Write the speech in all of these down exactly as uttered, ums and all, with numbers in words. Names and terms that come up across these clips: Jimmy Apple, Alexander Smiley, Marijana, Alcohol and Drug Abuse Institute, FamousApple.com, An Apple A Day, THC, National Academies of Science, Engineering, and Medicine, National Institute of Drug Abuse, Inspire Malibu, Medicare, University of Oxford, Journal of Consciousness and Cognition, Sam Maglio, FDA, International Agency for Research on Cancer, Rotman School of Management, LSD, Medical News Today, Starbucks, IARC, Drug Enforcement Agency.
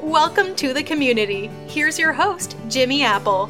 Welcome to the community. Here's your host, Jimmy Apple.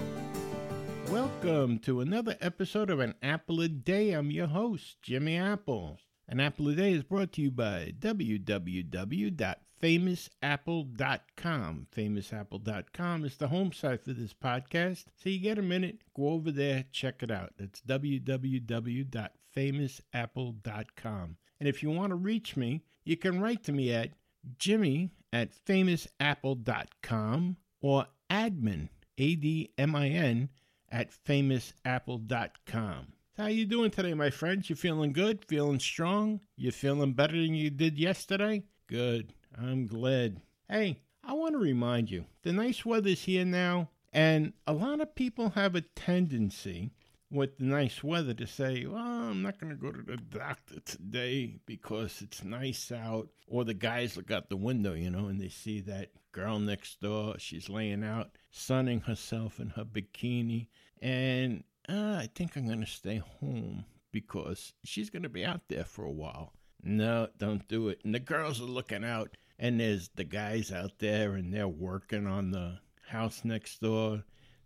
Welcome to another episode of An Apple a Day. I'm your host, Jimmy Apple. An Apple a Day is brought to you by w w w dot famous apple dot com. famous apple dot com is the home site for this podcast. So you get a minute, go over there, check it out. That's w w w dot famous apple dot com. And if you want to reach me, you can write to me at Jimmy at famous apple dot com or admin, A D M I N, at famous apple dot com. How you doing today, my friends? You feeling good? Feeling strong? You feeling better than you did yesterday? Good. I'm glad. Hey, I want to remind you, the nice weather's here now, and a lot of people have a tendency with the nice weather to say, well, I'm not going to go to the doctor today because it's nice out. Or the guys look out the window, you know, and they see that girl next door. She's laying out, sunning herself in her bikini. And uh, I think I'm going to stay home because she's going to be out there for a while. No, don't do it. And the girls are looking out, and there's the guys out there, and they're working on the house next door.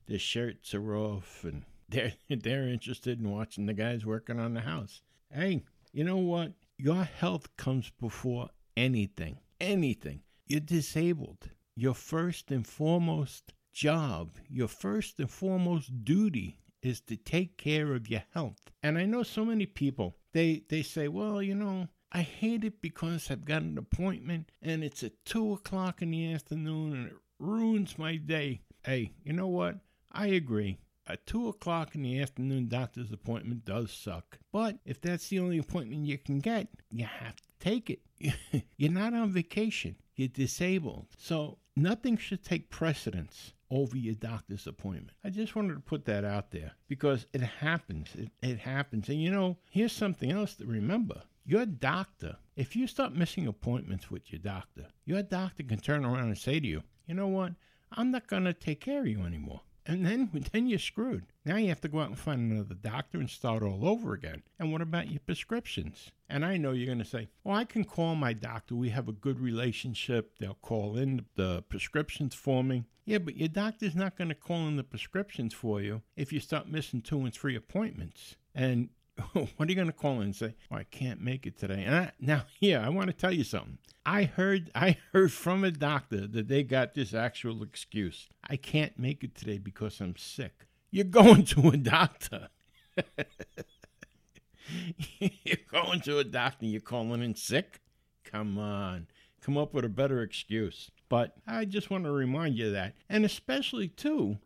Their shirts are off, and They're, they're interested in watching the guys working on the house. Hey, you know what? Your health comes before anything, anything. You're disabled. Your first and foremost job, your first and foremost duty is to take care of your health. And I know so many people, they, they say, well, you know, I hate it because I've got an appointment and it's at two o'clock in the afternoon and it ruins my day. Hey, you know what? I agree. A two o'clock in the afternoon doctor's appointment does suck. But if that's the only appointment you can get, you have to take it. You're not on vacation. You're disabled. So nothing should take precedence over your doctor's appointment. I just wanted to put that out there because it happens. It, it happens. And you know, here's something else to remember. Your doctor, if you start missing appointments with your doctor, your doctor can turn around and say to you, you know what? I'm not going to take care of you anymore. And then then you're screwed. Now you have to go out and find another doctor and start all over again. And what about your prescriptions? And I know you're going to say, well, I can call my doctor. We have a good relationship. They'll call in the prescriptions for me. Yeah, but your doctor's not going to call in the prescriptions for you if you start missing two and three appointments. And what are you going to call in and say, oh, I can't make it today? And I, now, yeah, I want to tell you something. I heard I heard from a doctor that they got this actual excuse. I can't make it today because I'm sick. You're going to a doctor. You're going to a doctor and you're calling in sick? Come on. Come up with a better excuse. But I just want to remind you of that. And especially, too,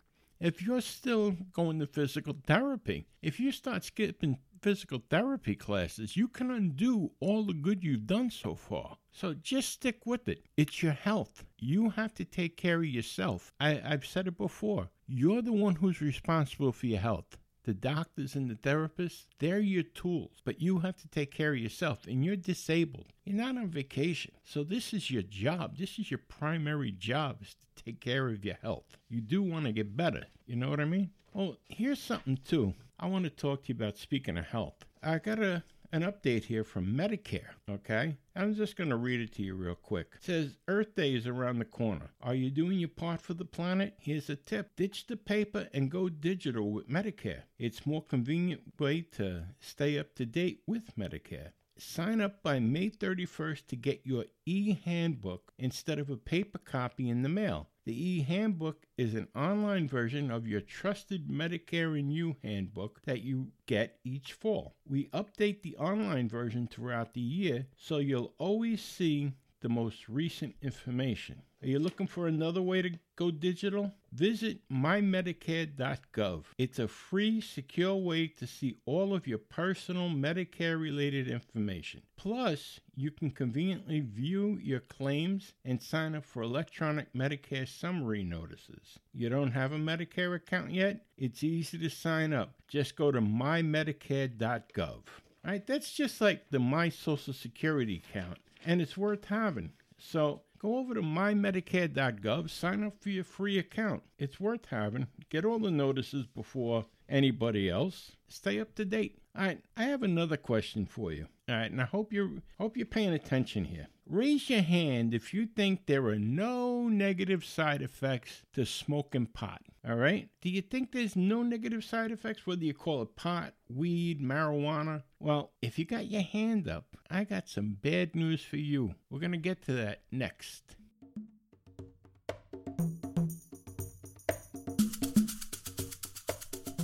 if you're still going to physical therapy, if you start skipping physical therapy classes, you can undo all the good you've done so far. So just stick with it. It's your health. You have to take care of yourself. I, I've said it before. You're the one who's responsible for your health. The doctors and the therapists, they're your tools, but you have to take care of yourself, and you're disabled. You're not on vacation. So this is your job. This is your primary job, is to take care of your health. You do want to get better. You know what I mean? Oh, here's something, too. I want to talk to you about, speaking of health. I got a, an update here from Medicare, okay? I'm just going to read it to you real quick. It says, Earth Day is around the corner. Are you doing your part for the planet? Here's a tip. Ditch the paper and go digital with Medicare. It's a more convenient way to stay up to date with Medicare. Sign up by May thirty-first to get your e-handbook instead of a paper copy in the mail. The e-handbook is an online version of your trusted Medicare and You handbook that you get each fall. We update the online version throughout the year, so you'll always see the most recent information. Are you looking for another way to go digital? Visit my medicare dot gov. It's a free, secure way to see all of your personal Medicare-related information. Plus, you can conveniently view your claims and sign up for electronic Medicare summary notices. You don't have a Medicare account yet? It's easy to sign up. Just go to my medicare dot gov. All right, that's just like the My Social Security account, and it's worth having. So go over to my medicare dot gov, sign up for your free account. It's worth having. Get all the notices before anybody else. Stay up to date. All right, I have another question for you. All right, and I hope you're, hope you're paying attention here. Raise your hand if you think there are no negative side effects to smoking pot, all right? Do you think there's no negative side effects, whether you call it pot, weed, marijuana? Well, if you got your hand up, I got some bad news for you. We're going to get to that next.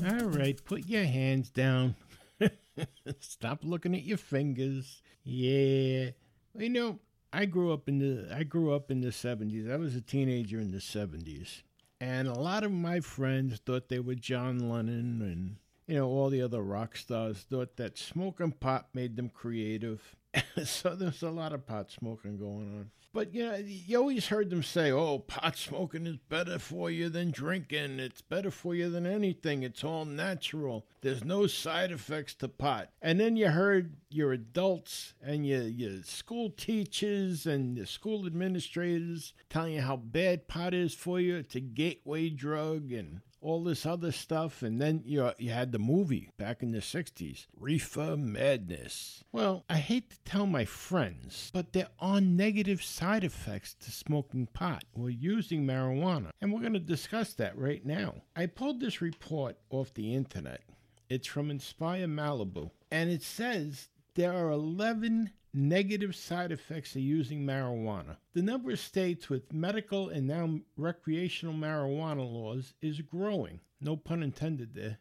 All right, put your hands down. Stop looking at your fingers. Yeah. You know, I grew up in the I grew up in the seventies. I was a teenager in the seventies, and a lot of my friends thought they were John Lennon, and you know all the other rock stars thought that smoking pot made them creative. So there's a lot of pot smoking going on. But you know, you always heard them say, "Oh, pot smoking is better for you than drinking. It's better for you than anything. It's all natural. There's no side effects to pot." And then you heard your adults and your your school teachers and the school administrators telling you how bad pot is for you. It's a gateway drug and all this other stuff. And then you know, you had the movie back in the sixties, Reefer Madness. Well, I hate to tell my friends, but there are negative side effects to smoking pot or using marijuana, and we're going to discuss that right now. I pulled this report off the internet. It's from Inspire Malibu, and it says there are eleven negative side effects of using marijuana. The number of states with medical and now recreational marijuana laws is growing. No pun intended there.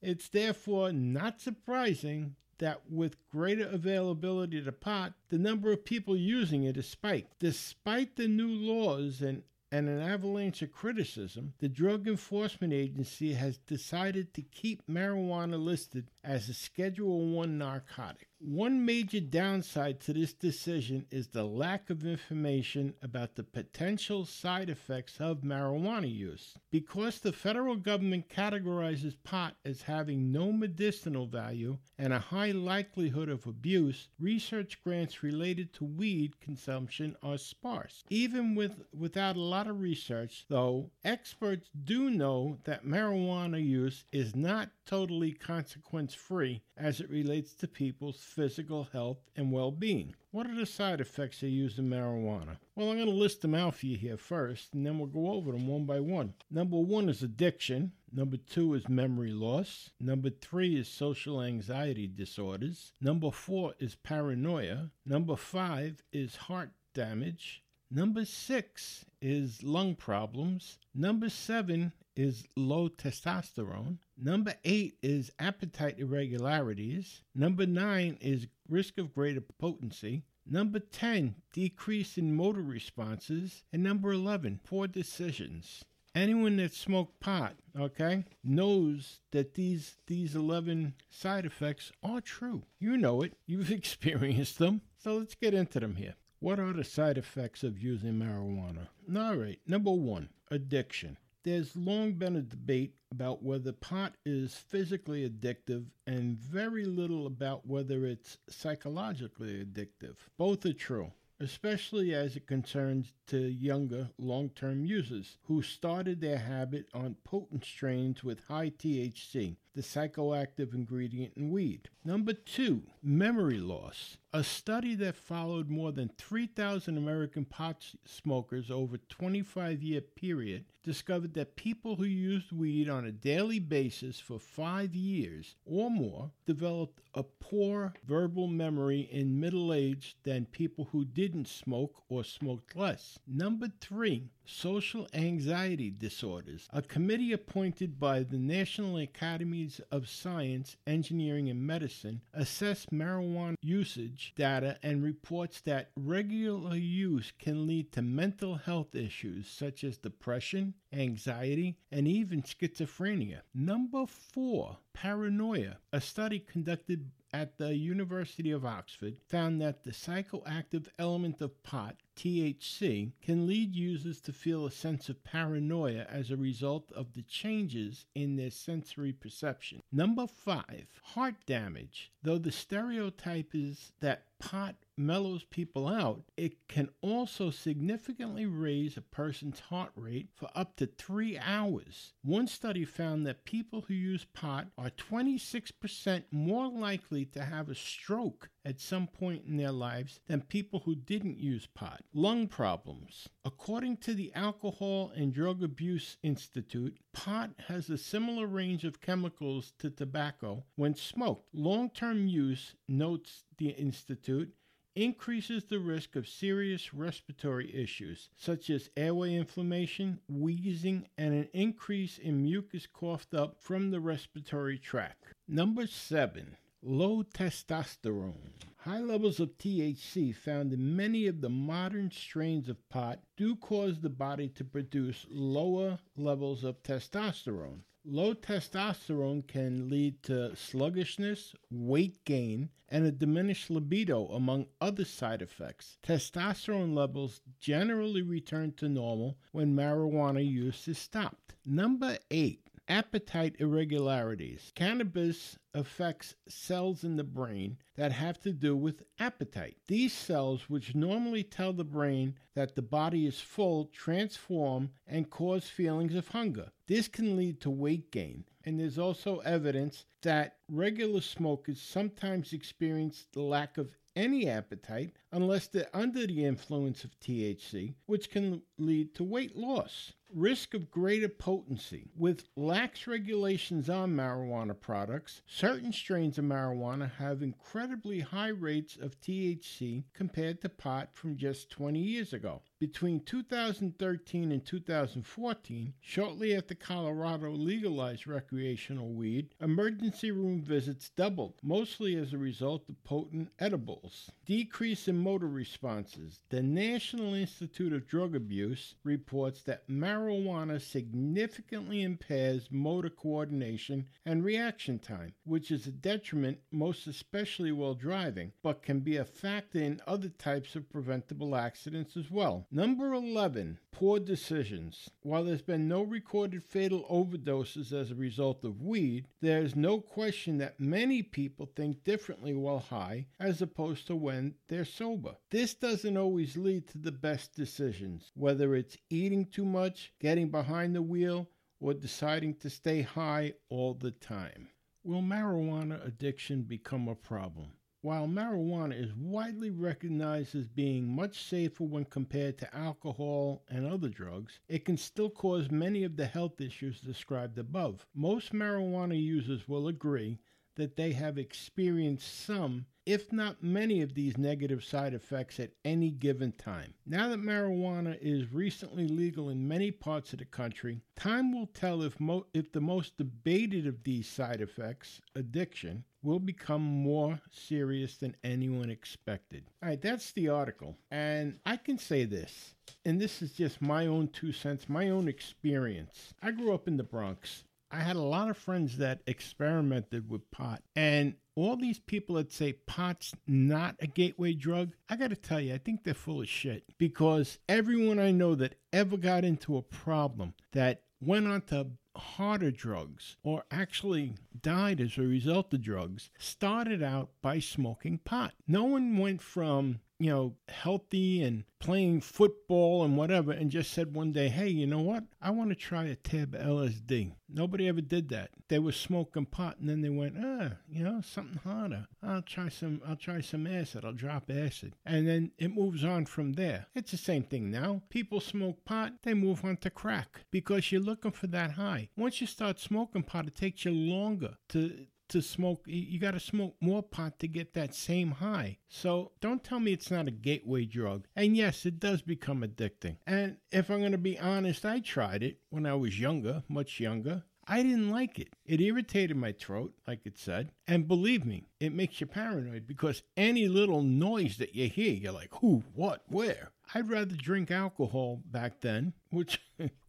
It's therefore not surprising that with greater availability to pot, the number of people using it has spiked. Despite the new laws and and an avalanche of criticism, the Drug Enforcement Agency has decided to keep marijuana listed as a Schedule one narcotic. One major downside to this decision is the lack of information about the potential side effects of marijuana use. Because the federal government categorizes pot as having no medicinal value and a high likelihood of abuse, research grants related to weed consumption are sparse. Even with, without a lot of research, though, experts do know that marijuana use is not totally consequence-free as it relates to people's physical health and well-being. What are the side effects of using marijuana? Well, I'm going to list them out for you here first, and then we'll go over them one by one. Number one is addiction. Number two is memory loss. Number three is social anxiety disorders. Number four is paranoia. Number five is heart damage. Number six is lung problems. Number seven is low testosterone. Number eight is appetite irregularities. Number nine is risk of greater potency. Number ten, decrease in motor responses. And number eleven, poor decisions. Anyone that smoked pot, okay, knows that these these eleven side effects are true. You know it. You've experienced them. So let's get into them here. What are the side effects of using marijuana? All right, number one, addiction. There's long been a debate about whether pot is physically addictive and very little about whether it's psychologically addictive. Both are true, especially as it concerns to younger, long-term users who started their habit on potent strains with high T H C, the psychoactive ingredient in weed. Number two, memory loss. A study that followed more than three thousand American pot smokers over a twenty-five year period discovered that people who used weed on a daily basis for five years or more developed a poor verbal memory in middle age than people who didn't smoke or smoked less. Number three, social anxiety disorders, a committee appointed by the National Academies of Science, Engineering, and Medicine assessed marijuana usage data and reports that regular use can lead to mental health issues such as depression, anxiety, and even schizophrenia. Number four, paranoia. A study conducted at the University of Oxford found that the psychoactive element of pot, T H C, can lead users to feel a sense of paranoia as a result of the changes in their sensory perception. Number five, heart damage. Though the stereotype is that pot mellows people out, it can also significantly raise a person's heart rate for up to three hours. One study found that people who use pot are twenty-six percent more likely to have a stroke at some point in their lives than people who didn't use pot. Lung problems. According to the Alcohol and Drug Abuse Institute, pot has a similar range of chemicals to tobacco when smoked. Long-term use, notes the Institute, increases the risk of serious respiratory issues such as airway inflammation, wheezing, and an increase in mucus coughed up from the respiratory tract. Number seven, low testosterone. High levels of T H C found in many of the modern strains of pot do cause the body to produce lower levels of testosterone. Low testosterone can lead to sluggishness, weight gain, and a diminished libido, among other side effects. Testosterone levels generally return to normal when marijuana use is stopped. Number eight, appetite irregularities. Cannabis affects cells in the brain that have to do with appetite. These cells, which normally tell the brain that the body is full, transform and cause feelings of hunger. This can lead to weight gain, and there's also evidence that regular smokers sometimes experience the lack of any appetite unless they're under the influence of T H C, which can lead to weight loss. Risk of greater potency. With lax regulations on marijuana products, certain strains of marijuana have incredibly high rates of T H C compared to pot from just twenty years ago. Between two thousand thirteen and two thousand fourteen, shortly after Colorado legalized recreational weed, emergency room visits doubled, mostly as a result of potent edibles. Decrease in motor responses. The National Institute of Drug Abuse reports that marijuana Marijuana significantly impairs motor coordination and reaction time, which is a detriment most especially while driving, but can be a factor in other types of preventable accidents as well. Number eleven, poor decisions. While there's been no recorded fatal overdoses as a result of weed, there's no question that many people think differently while high as opposed to when they're sober. This doesn't always lead to the best decisions, whether it's eating too much, getting behind the wheel, or deciding to stay high all the time. Will marijuana addiction become a problem? While marijuana is widely recognized as being much safer when compared to alcohol and other drugs, it can still cause many of the health issues described above. Most marijuana users will agree that they have experienced some, if not many, of these negative side effects at any given time. Now that marijuana is recently legal in many parts of the country, time will tell if, mo- if the most debated of these side effects, addiction, will become more serious than anyone expected. All right, that's the article. And I can say this, and this is just my own two cents, my own experience. I grew up in the Bronx. I had a lot of friends that experimented with pot, and all these people that say pot's not a gateway drug, I got to tell you, I think they're full of shit, because everyone I know that ever got into a problem that went on to harder drugs or actually died as a result of drugs started out by smoking pot. No one went from, you know, healthy and playing football and whatever, and just said one day, hey, you know what? I want to try a tab of L S D. Nobody ever did that. They were smoking pot, and then they went, ah, you know, something harder. I'll try some, I'll try some acid. I'll drop acid. And then it moves on from there. It's the same thing now. People smoke pot, they move on to crack because you're looking for that high. Once you start smoking pot, it takes you longer to to smoke, you got to smoke more pot to get that same high. So don't tell me it's not a gateway drug. And yes, it does become addicting. And if I'm going to be honest, I tried it when I was younger, much younger. I didn't like it. It irritated my throat, like it said. And believe me, it makes you paranoid because any little noise that you hear, you're like, who, what, where? I'd rather drink alcohol back then, which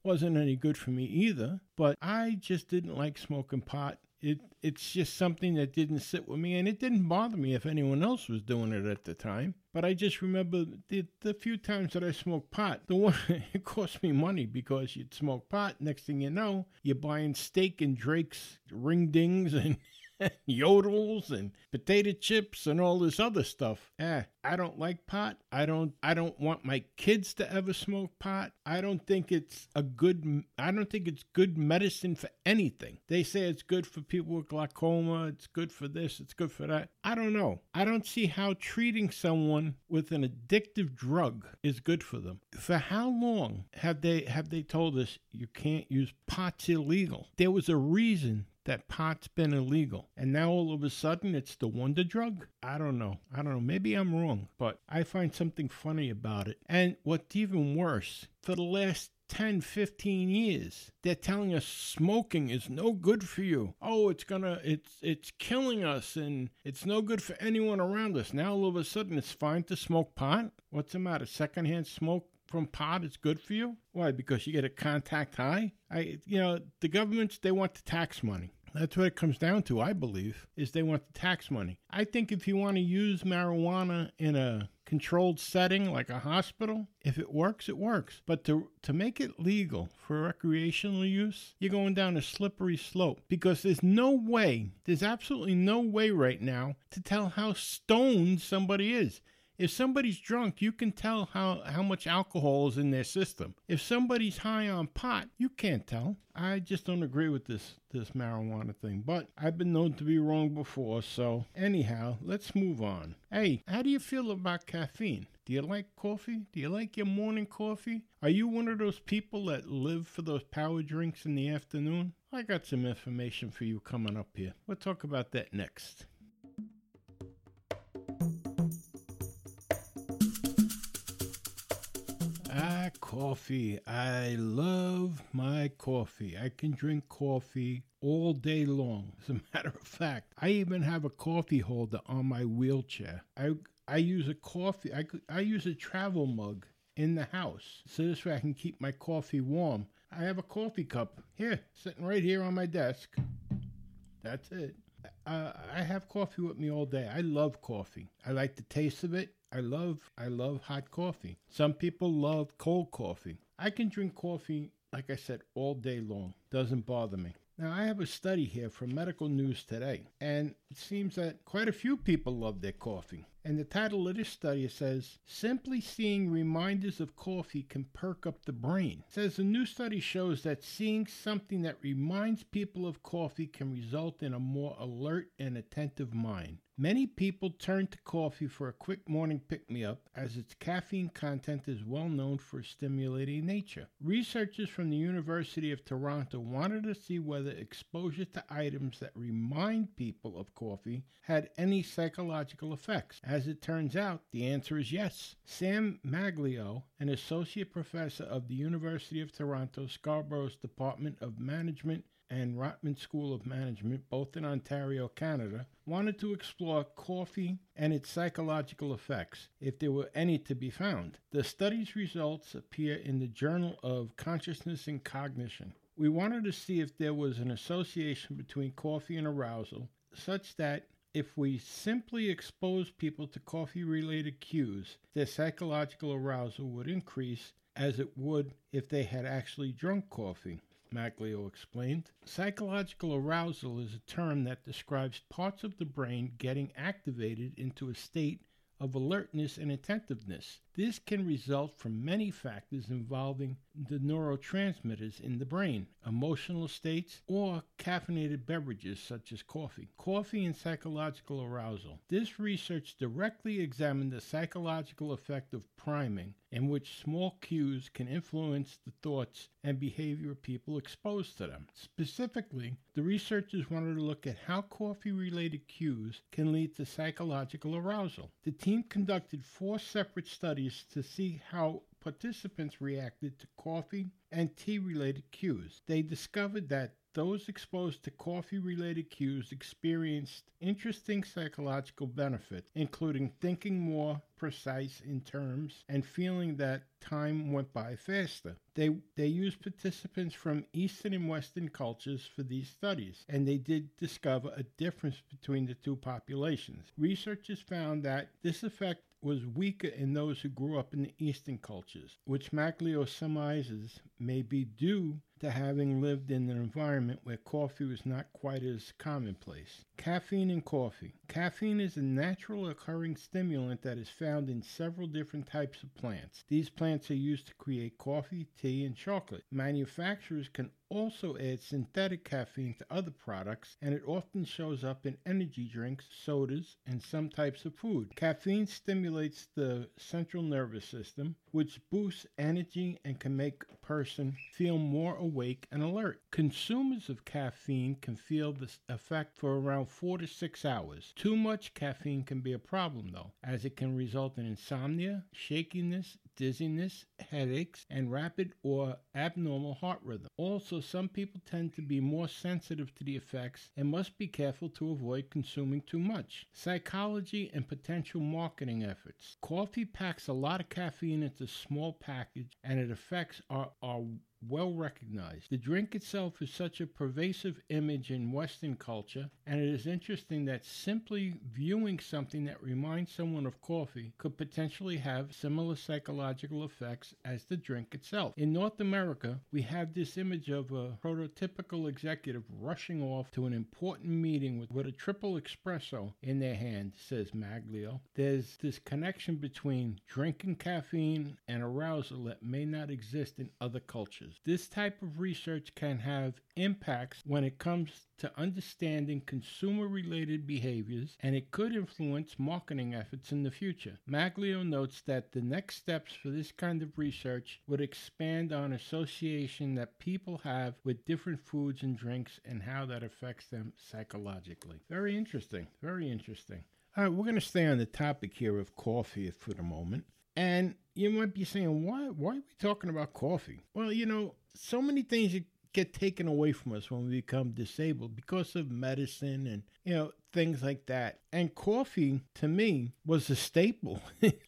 wasn't any good for me either. But I just didn't like smoking pot. It It's just something that didn't sit with me, and it didn't bother me if anyone else was doing it at the time. But I just remember the, the few times that I smoked pot, the one, it cost me money because you'd smoke pot. Next thing you know, you're buying steak and Drake's ring dings and yodels and potato chips and all this other stuff. Eh, I don't like pot. I don't I don't want my kids to ever smoke pot. I don't think it's a good I don't think it's good medicine for anything. They say it's good for people with glaucoma, it's good for this, it's good for that. I don't know. I don't see how treating someone with an addictive drug is good for them. For how long have they have they told us you can't use pot's illegal? There was a reason that pot's been illegal. And now all of a sudden it's the wonder drug? I don't know. I don't know. Maybe I'm wrong, but I find something funny about it. And what's even worse, for the last ten, fifteen years, they're telling us smoking is no good for you. Oh, it's gonna, it's, it's killing us and it's no good for anyone around us. Now all of a sudden it's fine to smoke pot? What's the matter? Secondhand smoke from pot is good for you? Why? Because you get a contact high? I, you know, the governments, they want the tax money. That's what it comes down to, I believe, is they want the tax money. I think if you want to use marijuana in a controlled setting like a hospital, if it works, it works. But to to make it legal for recreational use, you're going down a slippery slope because there's no way, there's absolutely no way right now to tell how stoned somebody is. If somebody's drunk, you can tell how, how much alcohol is in their system. If somebody's high on pot, you can't tell. I just don't agree with this, this marijuana thing, but I've been known to be wrong before, so anyhow, let's move on. Hey, how do you feel about caffeine? Do you like coffee? Do you like your morning coffee? Are you one of those people that live for those power drinks in the afternoon? I got some information for you coming up here. We'll talk about that next. Ah, coffee. I love my coffee. I can drink coffee all day long. As a matter of fact, I even have a coffee holder on my wheelchair. I I use a coffee. I I use a travel mug in the house, so this way I can keep my coffee warm. I have a coffee cup here, sitting right here on my desk. That's it. Uh, I have coffee with me all day. I love coffee. I like the taste of it. I love I love hot coffee. Some people love cold coffee. I can drink coffee, like I said, all day long. Doesn't bother me. Now, I have a study here from Medical News Today, and it seems that quite a few people love their coffee. And the title of this study says, "Simply seeing reminders of coffee can perk up the brain." It says, "A new study shows that seeing something that reminds people of coffee can result in a more alert and attentive mind. Many people turn to coffee for a quick morning pick-me-up, as its caffeine content is well known for stimulating nature. Researchers from the University of Toronto wanted to see whether exposure to items that remind people of coffee had any psychological effects. As it turns out, the answer is yes." Sam Maglio, an associate professor of the University of Toronto Scarborough's Department of Management and Rotman School of Management, both in Ontario, Canada, wanted to explore coffee and its psychological effects, if there were any to be found. The study's results appear in the Journal of Consciousness and Cognition. "We wanted to see if there was an association between coffee and arousal, such that if we simply expose people to coffee-related cues, their psychological arousal would increase as it would if they had actually drunk coffee," Maglio explained. "Psychological arousal is a term that describes parts of the brain getting activated into a state of alertness and attentiveness. This can result from many factors involving the neurotransmitters in the brain, emotional states, or caffeinated beverages such as coffee. Coffee and psychological arousal. This research directly examined the psychological effect of priming, in which small cues can influence the thoughts and behavior of people exposed to them. Specifically, the researchers wanted to look at how coffee-related cues can lead to psychological arousal. The team conducted four separate studies to see how participants reacted to coffee and tea-related cues. They discovered that those exposed to coffee-related cues experienced interesting psychological benefits, including thinking more precise in terms and feeling that time went by faster. They they used participants from Eastern and Western cultures for these studies, and they did discover a difference between the two populations. Researchers found that this effect was weaker in those who grew up in the Eastern cultures, which Maglio surmises may be due to having lived in an environment where coffee was not quite as commonplace. Caffeine and coffee. Caffeine is a natural occurring stimulant that is found in several different types of plants. These plants are used to create coffee, tea, and chocolate. Manufacturers can also add synthetic caffeine to other products, and it often shows up in energy drinks, sodas, and some types of food. Caffeine stimulates the central nervous system, which boosts energy and can make a person feel more awake and alert. Consumers of caffeine can feel this effect for around four to six hours. Too much caffeine can be a problem, though, as it can result in insomnia, shakiness, dizziness, headaches, and rapid or abnormal heart rhythm. Also, some people tend to be more sensitive to the effects and must be careful to avoid consuming too much. Psychology and potential marketing efforts. Coffee packs a lot of caffeine into a small package, and its effects are, are well recognized. The drink itself is such a pervasive image in Western culture, and it is interesting that simply viewing something that reminds someone of coffee could potentially have similar psychological effects as the drink itself. In North America, we have this image of a prototypical executive rushing off to an important meeting with, with a triple espresso in their hand, says Maglio. There's this connection between drinking caffeine and arousal that may not exist in other cultures. This type of research can have impacts when it comes to understanding consumer-related behaviors, and it could influence marketing efforts in the future. Maglio notes that the next steps for this kind of research would expand on association that people have with different foods and drinks and how that affects them psychologically. Very interesting. Very interesting. All right, we're going to stay on the topic here of coffee for the moment. And you might be saying, why, why are we talking about coffee? Well, you know, so many things get taken away from us when we become disabled because of medicine and, you know, things like that. And coffee, to me, was a staple.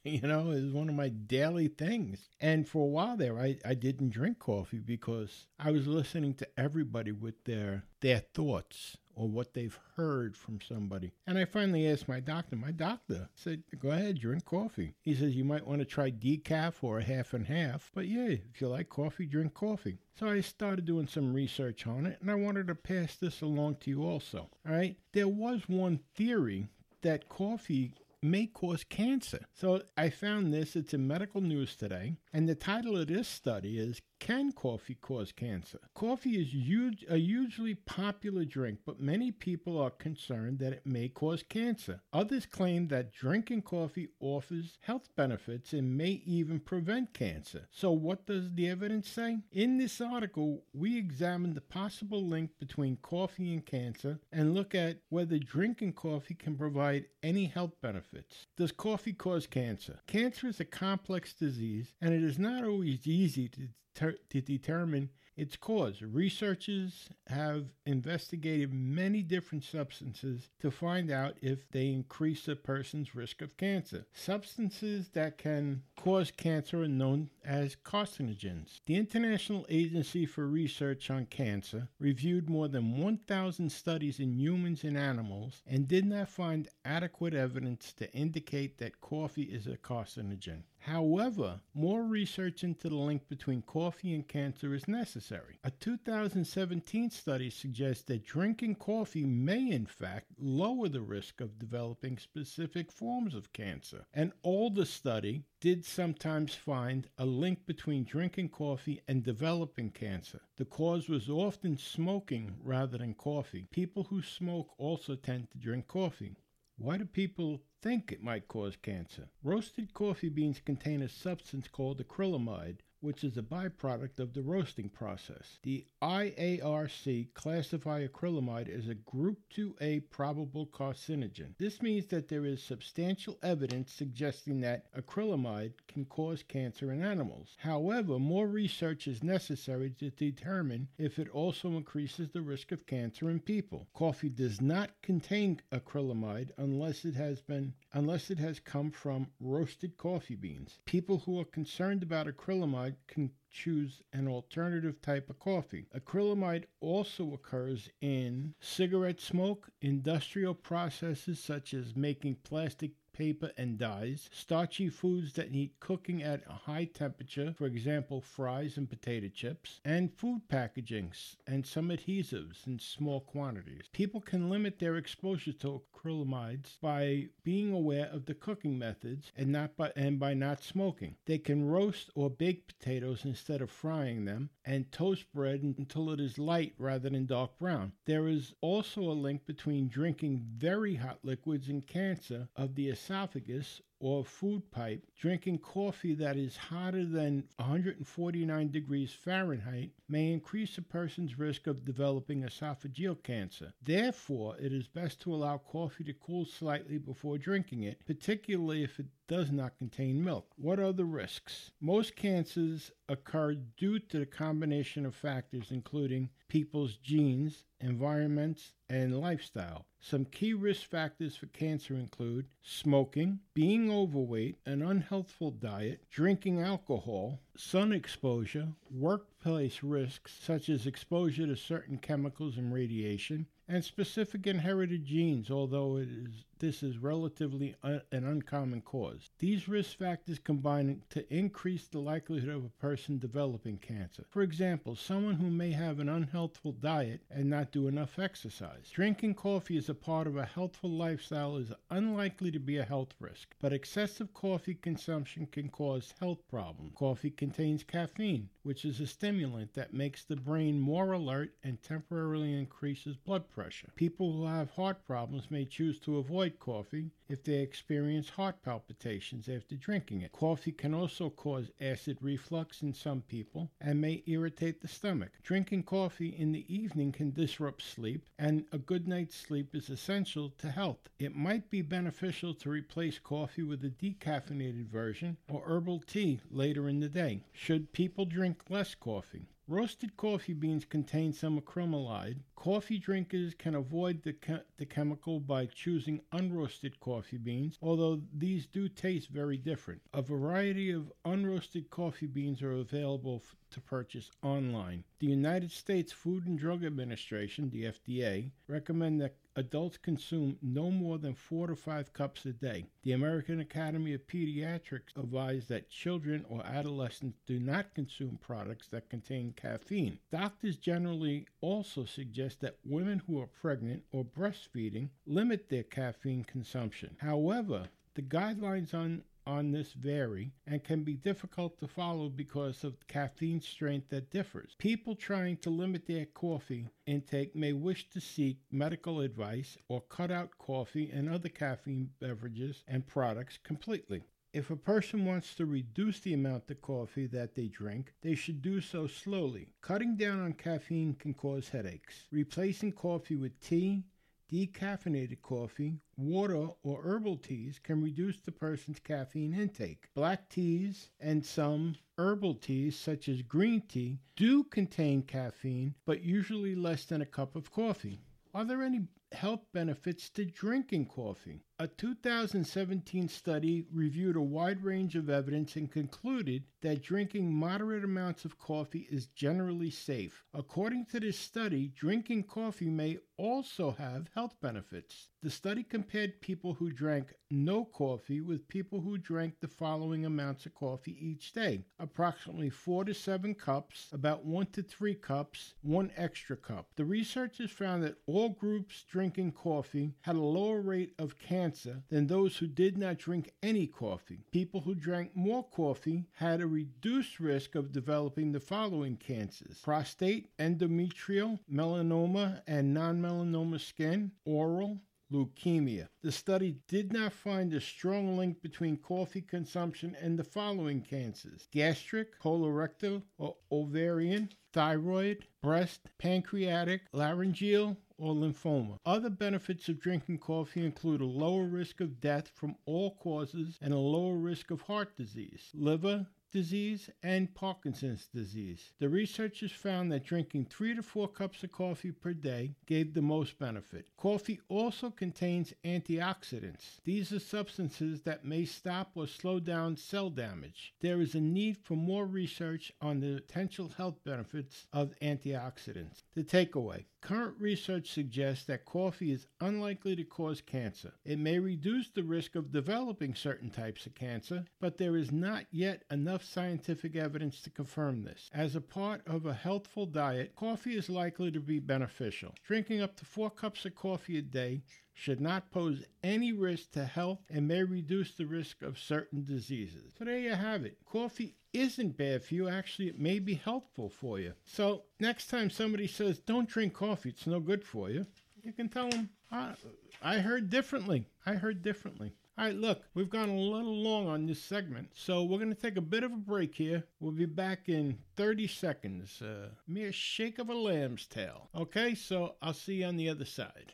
You know, it was one of my daily things. And for a while there, I, I didn't drink coffee because I was listening to everybody with their their thoughts or what they've heard from somebody. And I finally asked my doctor. My doctor said, go ahead, drink coffee. He says, you might want to try decaf or a half and half. But yeah, if you like coffee, drink coffee. So I started doing some research on it, and I wanted to pass this along to you also. All right. There was one theory that coffee may cause cancer. So I found this. It's in Medical News Today. And the title of this study is, Can Coffee Cause Cancer? Coffee is huge, a hugely popular drink, but many people are concerned that it may cause cancer. Others claim that drinking coffee offers health benefits and may even prevent cancer. So what does the evidence say? In this article, we examine the possible link between coffee and cancer and look at whether drinking coffee can provide any health benefits. Does coffee cause cancer? Cancer is a complex disease, and it is not always easy to Ter- to determine its cause. Researchers have investigated many different substances to find out if they increase a person's risk of cancer. Substances that can cause cancer are known as carcinogens. The International Agency for Research on Cancer reviewed more than one thousand studies in humans and animals and did not find adequate evidence to indicate that coffee is a carcinogen. However, more research into the link between coffee and cancer is necessary. A two thousand seventeen study suggests that drinking coffee may, in fact, lower the risk of developing specific forms of cancer. An older study did sometimes find a link between drinking coffee and developing cancer. The cause was often smoking rather than coffee. People who smoke also tend to drink coffee. Why do people think it might cause cancer? Roasted coffee beans contain a substance called acrylamide, which is a byproduct of the roasting process. The I A R C classify acrylamide as a Group two A probable carcinogen. This means that there is substantial evidence suggesting that acrylamide can cause cancer in animals. However, more research is necessary to determine if it also increases the risk of cancer in people. Coffee does not contain acrylamide unless it has been unless it has come from roasted coffee beans. People who are concerned about acrylamide can choose an alternative type of coffee. Acrylamide also occurs in cigarette smoke, industrial processes such as making plastic, paper, and dyes, starchy foods that need cooking at a high temperature, for example, fries and potato chips, and food packaging and some adhesives in small quantities. People can limit their exposure to acrylamides by being aware of the cooking methods and not by and by not smoking. They can roast or bake potatoes instead of frying them, and toast bread until it is light rather than dark brown. There is also a link between drinking very hot liquids and cancer of the esophagus or food pipe. Drinking coffee that is hotter than one hundred forty-nine degrees Fahrenheit may increase a person's risk of developing esophageal cancer. Therefore, it is best to allow coffee to cool slightly before drinking it, particularly if it does not contain milk. What are the risks? Most cancers occur due to the combination of factors including people's genes, environments, and lifestyle. Some key risk factors for cancer include smoking, being overweight, an unhealthful diet, drinking alcohol, sun exposure, workplace risks such as exposure to certain chemicals and radiation, and specific inherited genes, although it is, this is relatively un- an uncommon cause. These risk factors combine to increase the likelihood of a person developing cancer. For example, someone who may have an unhealthful diet and not do enough exercise. Drinking coffee as a part of a healthful lifestyle is unlikely to be a health risk, but excessive coffee consumption can cause health problems. Coffee contains caffeine, which is a stimulant that makes the brain more alert and temporarily increases blood pressure. Pressure. People who have heart problems may choose to avoid coffee if they experience heart palpitations after drinking it. Coffee can also cause acid reflux in some people and may irritate the stomach. Drinking coffee in the evening can disrupt sleep, and a good night's sleep is essential to health. It might be beneficial to replace coffee with a decaffeinated version or herbal tea later in the day. Should people drink less coffee? Roasted coffee beans contain some acrylamide. Coffee drinkers can avoid the, ke- the chemical by choosing unroasted coffee beans, although these do taste very different. A variety of unroasted coffee beans are available f- to purchase online. The United States Food and Drug Administration, the F D A, recommend that adults consume no more than four to five cups a day. The American Academy of Pediatrics advised that children or adolescents do not consume products that contain caffeine. Doctors generally also suggest that women who are pregnant or breastfeeding limit their caffeine consumption. However, the guidelines on on this vary and can be difficult to follow because of caffeine strength that differs. People trying to limit their coffee intake may wish to seek medical advice or cut out coffee and other caffeine beverages and products completely. If a person wants to reduce the amount of coffee that they drink, they should do so slowly. Cutting down on caffeine can cause headaches. Replacing coffee with tea, decaffeinated coffee, water, or herbal teas can reduce the person's caffeine intake. Black teas and some herbal teas, such as green tea, do contain caffeine, but usually less than a cup of coffee. Are there any health benefits to drinking coffee. A two thousand seventeen study reviewed a wide range of evidence and concluded that drinking moderate amounts of coffee is generally safe. According to this study, drinking coffee may also have health benefits. The study compared people who drank no coffee with people who drank the following amounts of coffee each day: approximately four to seven cups, about one to three cups, one extra cup. The researchers found that all groups drinking coffee had a lower rate of cancer than those who did not drink any coffee. People who drank more coffee had a reduced risk of developing the following cancers: prostate, endometrial, melanoma and non-melanoma skin, oral, leukemia. The study did not find a strong link between coffee consumption and the following cancers: gastric, colorectal or ovarian, thyroid, breast, pancreatic, laryngeal, or lymphoma. Other benefits of drinking coffee include a lower risk of death from all causes and a lower risk of heart disease, liver disease, and Parkinson's disease. The researchers found that drinking three to four cups of coffee per day gave the most benefit. Coffee also contains antioxidants. These are substances that may stop or slow down cell damage. There is a need for more research on the potential health benefits of antioxidants. The takeaway: current research suggests that coffee is unlikely to cause cancer. It may reduce the risk of developing certain types of cancer, but there is not yet enough scientific evidence to confirm this. As a part of a healthful diet, coffee is likely to be beneficial. Drinking up to four cups of coffee a day should not pose any risk to health and may reduce the risk of certain diseases. So there you have it. Coffee isn't bad for you. Actually, it may be helpful for you. So next time somebody says, don't drink coffee, it's no good for you, you can tell them, I, I heard differently. I heard differently. All right, look, we've gone a little long on this segment, so we're going to take a bit of a break here. We'll be back in thirty seconds. Uh, mere shake of a lamb's tail. Okay, so I'll see you on the other side.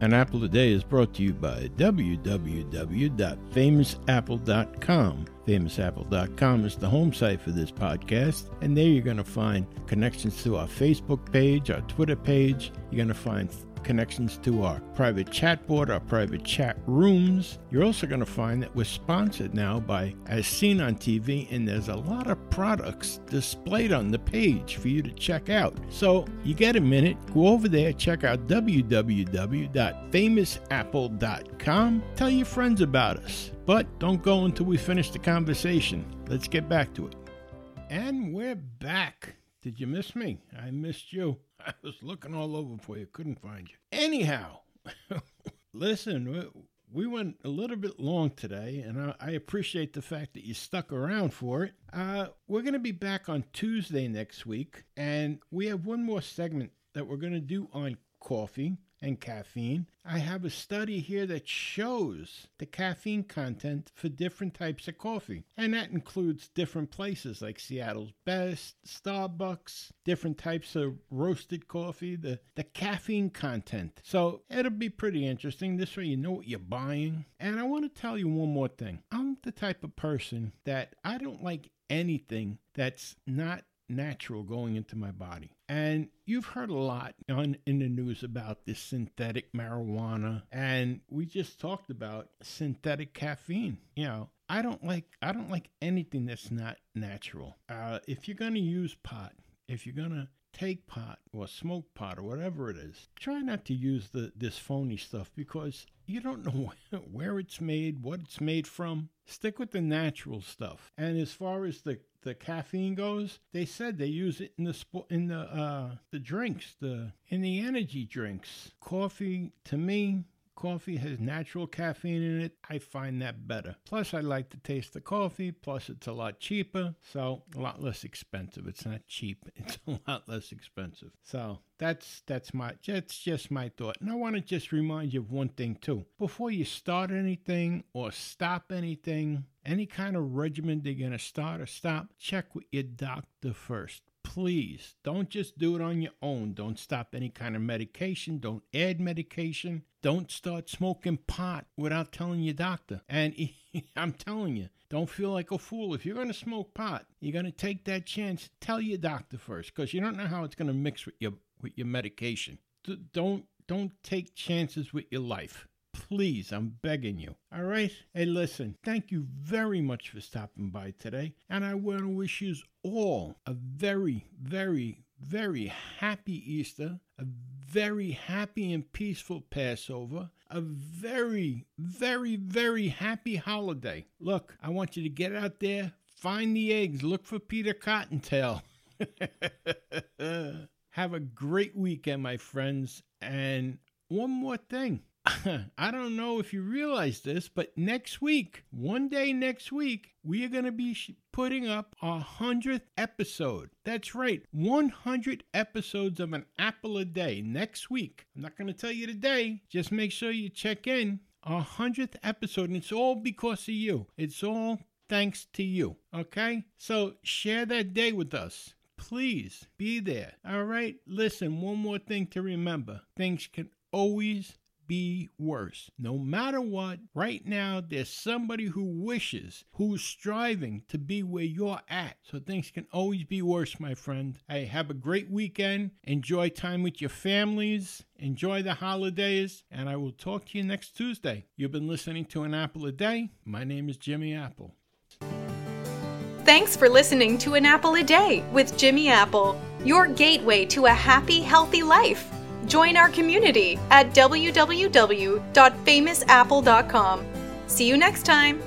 An Apple a Day is brought to you by w w w dot famous apple dot com. famous apple dot com is the home site for this podcast, and there you're going to find connections to our Facebook page, our Twitter page. You're going to find connections to our private chat board, our private chat rooms. You're also going to find that we're sponsored now by As Seen on T V, and there's a lot of products displayed on the page for you to check out. So you get a minute, go over there, check out w w w dot famous apple dot com. Tell your friends about us, but don't go until we finish the conversation. Let's get back to it. And we're back. Did you miss me? I missed you. I was looking all over for you. Couldn't find you. Anyhow, listen, we went a little bit long today, and I, I appreciate the fact that you stuck around for it. Uh, we're going to be back on Tuesday next week, and we have one more segment that we're going to do on coffee and caffeine. I have a study here that shows the caffeine content for different types of coffee, and that includes different places like Seattle's Best, Starbucks, different types of roasted coffee, the, the caffeine content. So it'll be pretty interesting. This way you know what you're buying. And I want to tell you one more thing. I'm the type of person that I don't like anything that's not natural going into my body. And you've heard a lot on in the news about this synthetic marijuana, and we just talked about synthetic caffeine. You know, I don't like I don't like anything that's not natural. Uh, if you're gonna use pot, if you're gonna take pot or smoke pot or whatever it is, try not to use the this phony stuff, because you don't know where it's made, what it's made from. Stick with the natural stuff. And as far as the the caffeine goes, they said they use it in the sp- in the uh the drinks, the in the energy drinks. Coffee, to me, coffee has natural caffeine in it. I find that better. Plus, I like to taste the coffee. Plus, it's a lot cheaper. So, a lot less expensive. It's not cheap. It's a lot less expensive. So, that's that's my that's just my thought. And I want to just remind you of one thing, too. Before you start anything or stop anything, any kind of regimen they're going to start or stop, check with your doctor first. Please, don't just do it on your own. Don't stop any kind of medication. Don't add medication. Don't start smoking pot without telling your doctor. And I'm telling you, don't feel like a fool. If you're going to smoke pot, you're going to take that chance, tell your doctor first, because you don't know how it's going to mix with your with your medication. D- don't Don't take chances with your life. Please, I'm begging you. All right? Hey, listen, thank you very much for stopping by today. And I want to wish you all a very, very, very happy Easter, a very happy and peaceful Passover, a very, very, very happy holiday. Look, I want you to get out there, find the eggs, look for Peter Cottontail. Have a great weekend, my friends. And one more thing. I don't know if you realize this, but next week, one day next week, we are going to be sh- putting up our one hundredth episode. That's right, one hundred episodes of An Apple A Day next week. I'm not going to tell you today. Just make sure you check in. Our one hundredth episode, and it's all because of you. It's all thanks to you, okay? So share that day with us. Please be there, all right? Listen, one more thing to remember. Things can always be worse. No matter what, right now there's somebody who wishes, who's striving to be where you're at. So things can always be worse, my friend. Hey, have a great weekend. Enjoy time with your families. Enjoy the holidays. And I will talk to you next Tuesday. You've been listening to An Apple A Day. My name is Jimmy Apple. Thanks for listening to An Apple A Day with Jimmy Apple, your gateway to a happy, healthy life. Join our community at w w w dot famous apple dot com. See you next time.